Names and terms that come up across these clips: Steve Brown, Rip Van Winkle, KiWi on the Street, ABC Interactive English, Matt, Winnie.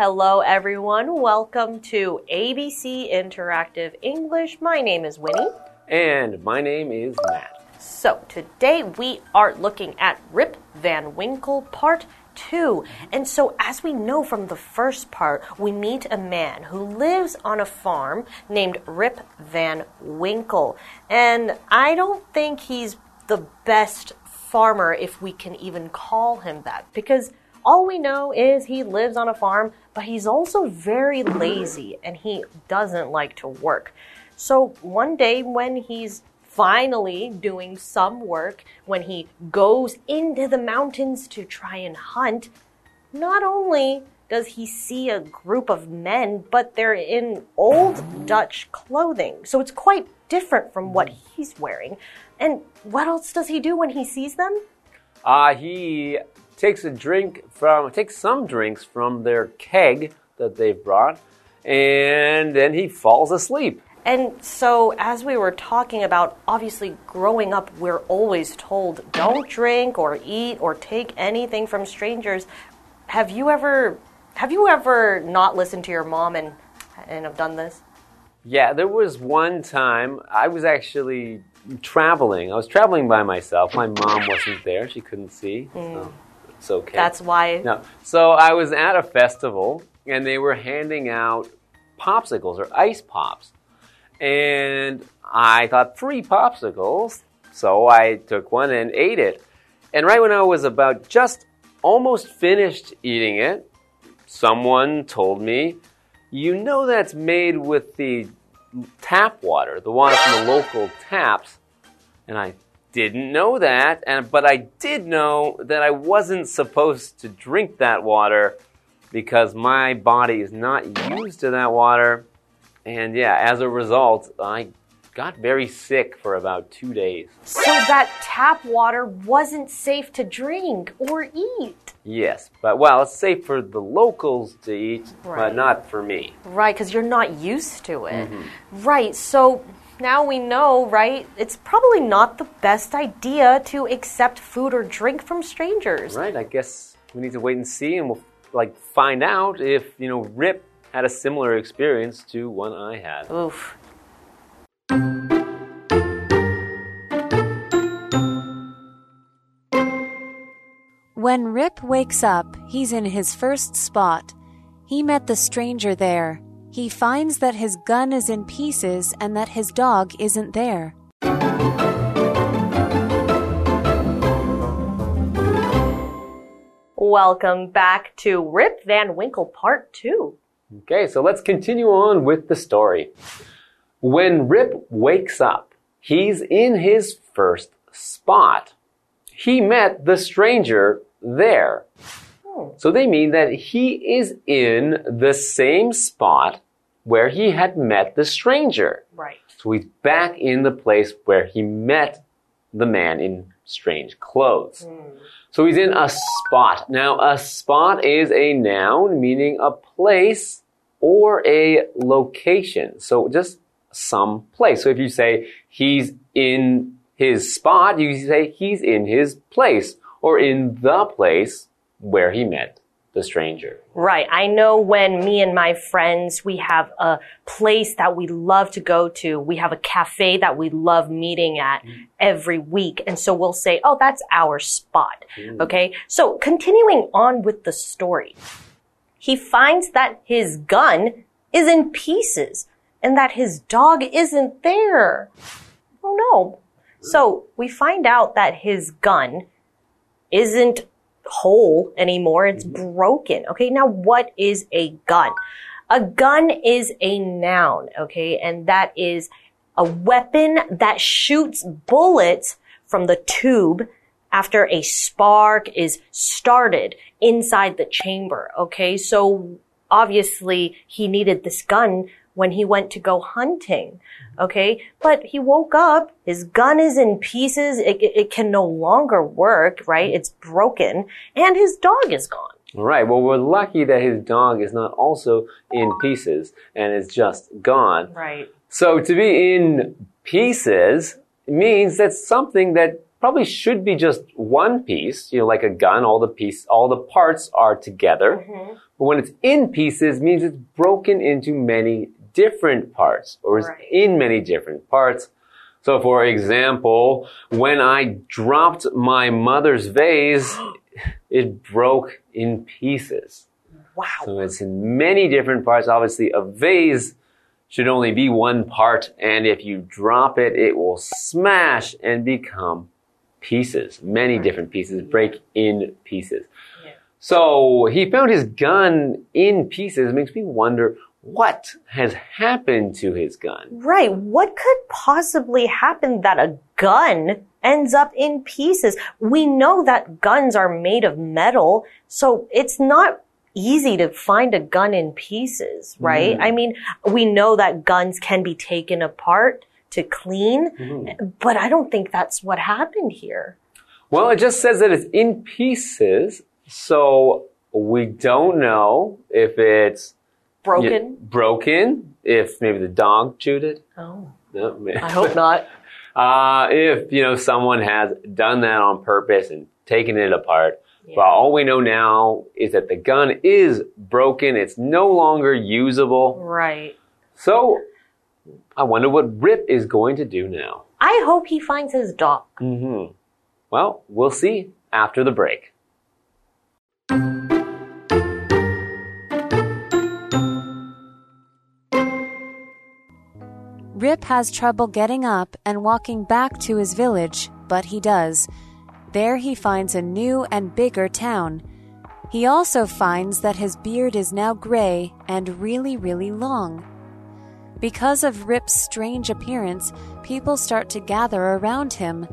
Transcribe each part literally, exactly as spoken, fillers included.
Hello everyone, welcome to A B C Interactive English. My name is Winnie. And my name is Matt. So today we are looking at Rip Van Winkle Part two. And so as we know from the first part, we meet a man who lives on a farm named Rip Van Winkle. And I don't think he's the best farmer, if we can even call him that, because all we know is he lives on a farm, but he's also very lazy and he doesn't like to work. So one day when he's finally doing some work, when he goes into the mountains to try and hunt, not only does he see a group of men, but they're in old Dutch clothing. So it's quite different from what he's wearing. And what else does he do when he sees them? Uh, he... Takes a drink from, takes some drinks from their keg that they've brought, and then he falls asleep. And so, as we were talking about, obviously growing up, we're always told don't drink or eat or take anything from strangers. Have you ever, have you ever not listened to your mom and and have done this? Yeah, there was one time I was actually traveling. I was traveling by myself. My mom wasn't there; she couldn't see. Mm. So. It's okay. That's why. No. So I was at a festival and they were handing out popsicles or ice pops. And I thought three popsicles. So I took one and ate it. And right when I was about just almost finished eating it, someone told me, you know that's made with the tap water, the water from the local taps. And I didn't know that, and but I did know that I wasn't supposed to drink that water because my body is not used to that water. And yeah, as a result, I got very sick for about two days. So that tap water wasn't safe to drink or eat. Yes, but well, it's safe for the locals to eat, right. But not for me. Right, because you're not used to it. Mm-hmm. Right, so... Now we know, right? It's probably not the best idea to accept food or drink from strangers. Right, I guess we need to wait and see, and we'll like find out if, you know, Rip had a similar experience to one I had. Oof. When Rip wakes up, he's in his first spot. He met the stranger there. He finds that his gun is in pieces and that his dog isn't there. Welcome back to Rip Van Winkle Part two. Okay, so let's continue on with the story. When Rip wakes up, he's in his first spot. He met the stranger there. So they mean that he is in the same spot where he had met the stranger. Right. So he's back in the place where he met the man in strange clothes. Mm. So he's in a spot. Now, a spot is a noun meaning a place or a location. So just some place. So if you say he's in his spot, you say he's in his place or in the place where he met the stranger. Right. I know when me and my friends, we have a place that we love to go to. We have a cafe that we love meeting at every week. And so we'll say, oh, that's our spot. Mm. Okay. So continuing on with the story, he finds that his gun is in pieces and that his dog isn't there. Oh, no. So we find out that his gun isn't whole anymore. It's broken. Okay, now what is a gun? A gun is a noun, okay, and that is a weapon that shoots bullets from the tube after a spark is started inside the chamber, okay? So obviously he needed this gun when he went to go hunting, okay? But he woke up, his gun is in pieces, it, it, it can no longer work, right? It's broken, and his dog is gone. All right, well, we're lucky that his dog is not also in pieces and is just gone. Right. So to be in pieces means that something that probably should be just one piece, you know, like a gun, all the piece, all the parts are together. Mm-hmm. But when it's in pieces, it means it's broken into many different parts, or is in many different parts. So, for example, when I dropped my mother's vase, it broke in pieces. Wow. So it's in many different parts. Obviously, a vase should only be one part, and if you drop it, it will smash and become pieces. Many different pieces break in pieces. Yeah. So he found his gun in pieces. It makes me wonder, what has happened to his gun? Right. What could possibly happen that a gun ends up in pieces? We know that guns are made of metal, so it's not easy to find a gun in pieces, right? Mm-hmm. I mean, we know that guns can be taken apart to clean, mm-hmm. but I don't think that's what happened here. Well, it just says that it's in pieces, so we don't know if it's broken. You know, broken, if maybe the dog chewed it. Oh, no, I hope not. Uh, if, you know, someone has done that on purpose and taken it apart. Yeah. But all we know now is that the gun is broken. It's no longer usable. Right. So I wonder what Rip is going to do now. I hope he finds his dog. Mm-hmm. Well, we'll see after the break. Rip has trouble getting up and walking back to his village, but he does. There he finds a new and bigger town. He also finds that his beard is now gray and really, really long. Because of Rip's strange appearance, people start to gather around him.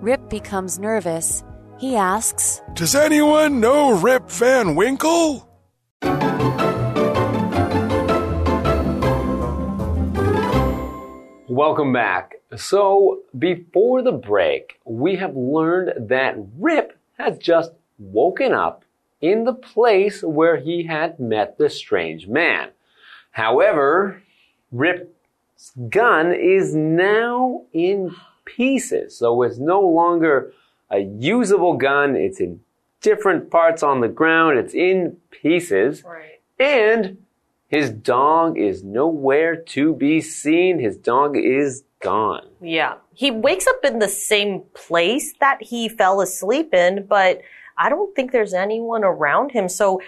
Rip becomes nervous. He asks, "Does anyone know Rip Van Winkle?" Welcome back. So, before the break, we have learned that Rip has just woken up in the place where he had met the strange man. However, Rip's gun is now in pieces, so it's no longer a usable gun. It's in different parts on the ground. It's in pieces. Right. And his dog is nowhere to be seen. His dog is gone. Yeah. He wakes up in the same place that he fell asleep in, but I don't think there's anyone around him. So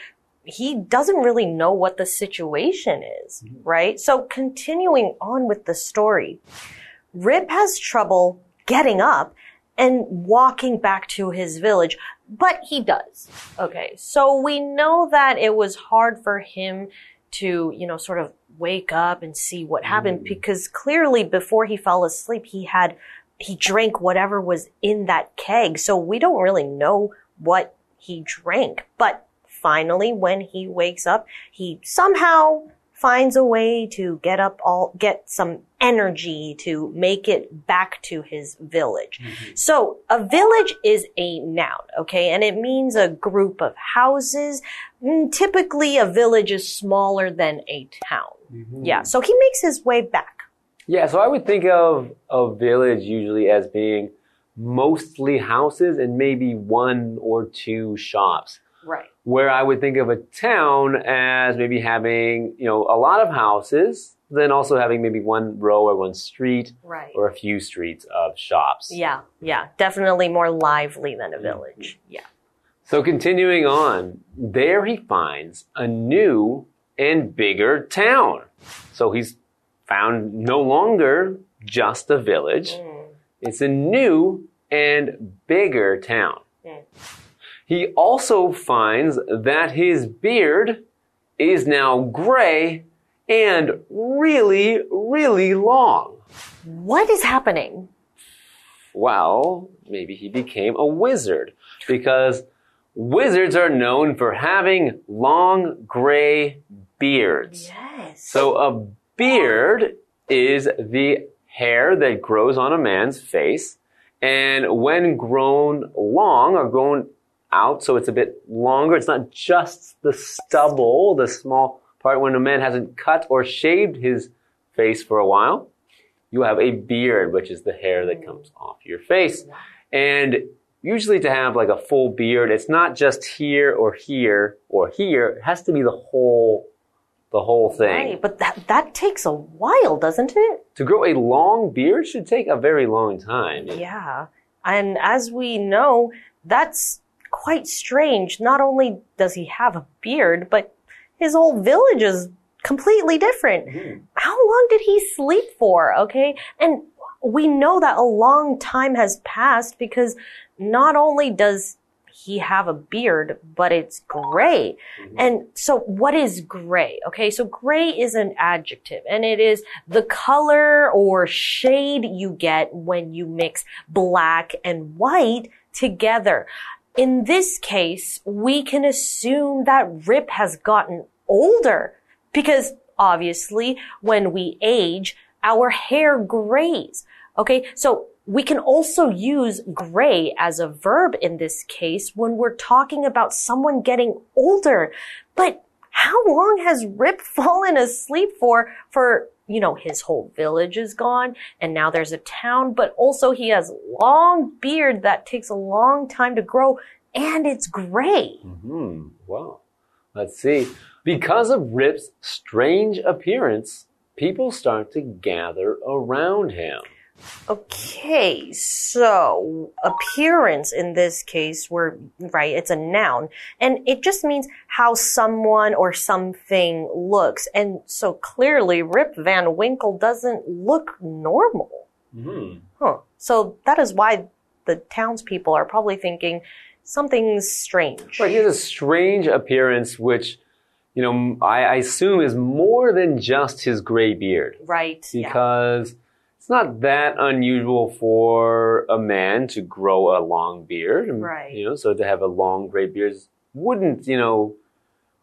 he doesn't really know what the situation is, right? So continuing on with the story, Rip has trouble getting up and walking back to his village, but he does. Okay. So we know that it was hard for him to, you know, sort of wake up and see what happened, mm. because clearly before he fell asleep, he had, he drank whatever was in that keg. So we don't really know what he drank. But finally, when he wakes up, he somehow finds a way to get up all, get some energy to make it back to his village. Mm-hmm. So a village is a noun, okay? And it means a group of houses. Typically, a village is smaller than a town. Mm-hmm. Yeah, so he makes his way back. Yeah, so I would think of a village usually as being mostly houses and maybe one or two shops. Right. Where I would think of a town as maybe having, you know, a lot of houses, then also having maybe one row or one street, right, or a few streets of shops. Yeah, yeah, definitely more lively than a village. Yeah. So continuing on, there he finds a new and bigger town. So he's found no longer just a village. Mm. It's a new and bigger town. Mm. He also finds that his beard is now gray and really, really long. What is happening? Well, maybe he became a wizard, because wizards are known for having long gray beards. Yes. So a beard is the hair that grows on a man's face, and when grown long or grown out, so it's a bit longer. It's not just the stubble, the small part when a man hasn't cut or shaved his face for a while. You have a beard, which is the hair that comes off your face. And usually to have like a full beard, it's not just here or here or here. It has to be the whole, the whole thing. Right, but that, that takes a while, doesn't it? To grow a long beard should take a very long time. Yeah, and as we know, that's quite strange. Not only does he have a beard, but his whole village is completely different. Mm. How long did he sleep for, okay? And we know that a long time has passed because not only does he have a beard, but it's gray. Mm-hmm. And so what is gray? Okay, so gray is an adjective, and it is the color or shade you get when you mix black and white together. In this case, we can assume that Rip has gotten older because obviously when we age, our hair grays. Okay, so we can also use gray as a verb in this case when we're talking about someone getting older. But how long has Rip fallen asleep for, for, you know, his whole village is gone and now there's a town, but also he has a long beard that takes a long time to grow and it's gray. Mm-hmm. Wow. Let's see. Because of Rip's strange appearance, people start to gather around him. Okay, so appearance in this case, we're right, it's a noun. And it just means how someone or something looks. And so clearly, Rip Van Winkle doesn't look normal. Mm-hmm. Huh. So that is why the townspeople are probably thinking something's strange. Right, he has a strange appearance, which, you know, I, I assume is more than just his gray beard. Right. Because yeah. It's not that unusual for a man to grow a long beard. Right. You know, so to have a long gray beard wouldn't, you know,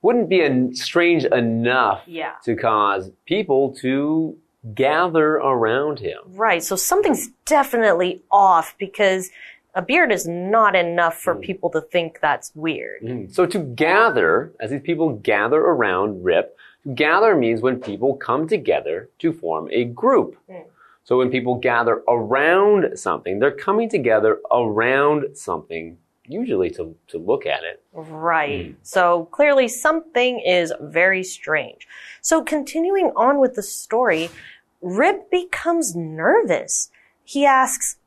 wouldn't be an, strange enough yeah. to cause people to gather around him. Right. So something's definitely off because a beard is not enough for mm. people to think that's weird. Mm. So to gather, as these people gather around Rip, to gather means when people come together to form a group. Mm. So when people gather around something, they're coming together around something, usually to, to look at it. Right. Mm. So clearly something is very strange. So continuing on with the story, Rip becomes nervous. He asks,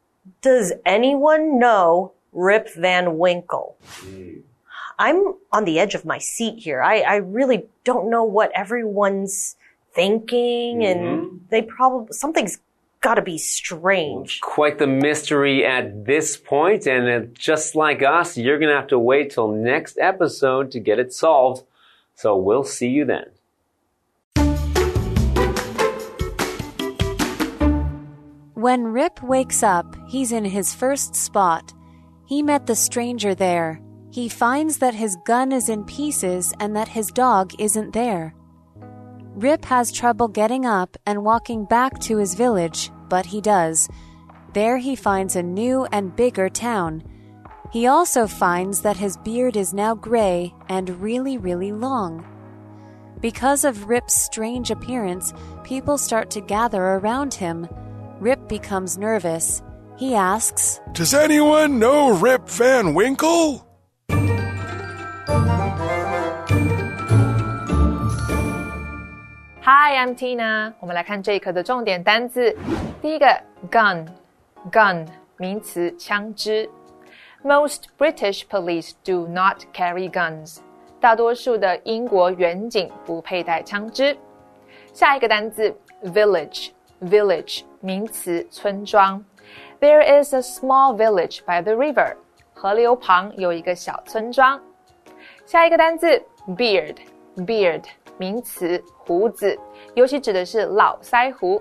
does anyone know Rip Van Winkle? Mm. I'm on the edge of my seat here. I, I really don't know what everyone's thinking, mm-hmm. and they probably, something's got to be strange. Quite the mystery at this point, and just like us, you're going to have to wait till next episode to get it solved. So we'll see you then. When Rip wakes up, he's in his first spot. He met the stranger there. He finds that his gun is in pieces and that his dog isn't there. Rip has trouble getting up and walking back to his village, but he does. There he finds a new and bigger town. He also finds that his beard is now gray and really, really long. Because of Rip's strange appearance, people start to gather around him. Rip becomes nervous. He asks, does anyone know Rip Van Winkle? Hi, I'm Tina. 我们来看这一课的重点单字。第一个 gun, gun 名词枪支。Most British police do not carry guns. 大多数的英国远警不佩戴枪支。下一个单字 village, village 名词村庄 There is a small village by the river 河流旁有一个小村庄下一个单字 beard beard 名词胡子尤其指的是老腮胡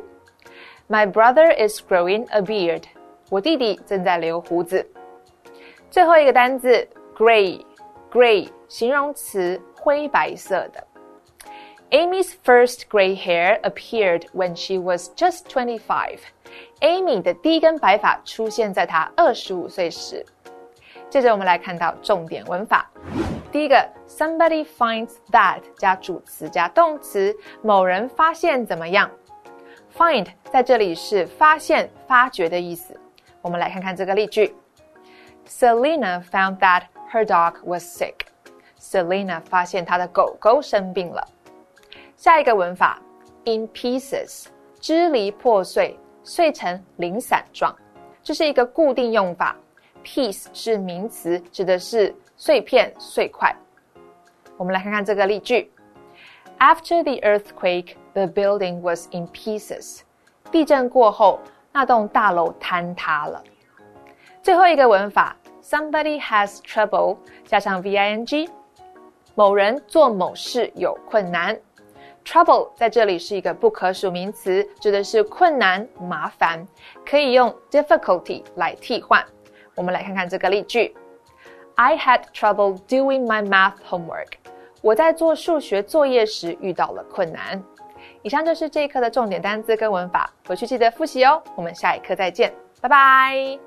My brother is growing a beard 我弟弟正在留胡子最后一个单字 gray gray 形容词灰白色的Amy's first gray hair appeared when she was just twenty-five. Amy 的第一根白发出现在她25岁时。接着我们来看到重点文法。第一个 somebody finds that 加主词加动词某人发现怎么样 Find 在这里是发现发掘的意思。我们来看看这个例句。Selena found that her dog was sick. Selena 发现她的狗狗生病了。下一个文法 in pieces， 支离破碎，碎成零散状。这是一个固定用法。Piece 是名词，指的是碎片、碎块。我们来看看这个例句 ：After the earthquake, the building was in pieces. 地震过后，那栋大楼坍塌了。最后一个文法 ，somebody has trouble 加上 V I N G， 某人做某事有困难。Trouble 在这里是一个不可数名词，指的是困难、麻烦，可以用 difficulty 来替换。我们来看看这个例句 ：I had trouble doing my math homework. 我在做数学作业时遇到了困难。以上就是这一课的重点单字跟文法，回去记得复习哦。我们下一课再见，拜拜。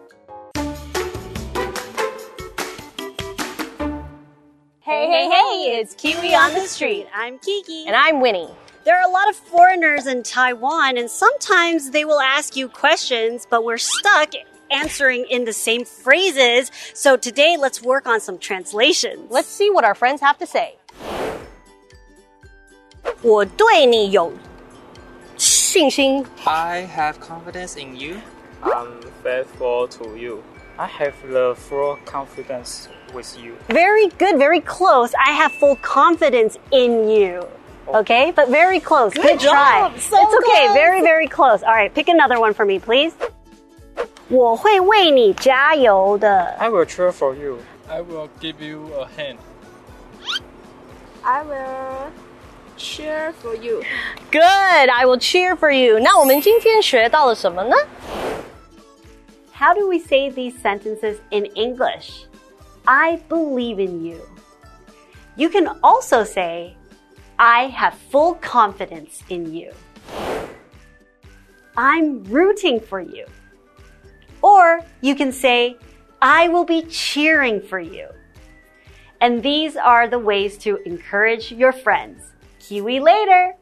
Hey, hey, hey, it's KiWi on the Street. I'm Kiki. And I'm Winnie. There are a lot of foreigners in Taiwan, and sometimes they will ask you questions, but we're stuck answering in the same phrases. So today, let's work on some translations. Let's see what our friends have to say. 我对你有信心. I have confidence in you. I'm faithful to you. I have the full confidence with you. Very good, very close. I have full confidence in you. Okay, but very close. Good, good try. Job, so it's okay, close. Very, very close. All right, pick another one for me, please. 我会为你加油的. I will cheer for you. I will give you a hand. I will cheer for you. Good, I will cheer for you. 那我们今天学到了什么呢? How do we say these sentences in English? I believe in you. You can also say, I have full confidence in you. I'm rooting for you. Or you can say, I will be cheering for you. And these are the ways to encourage your friends. KiWi later!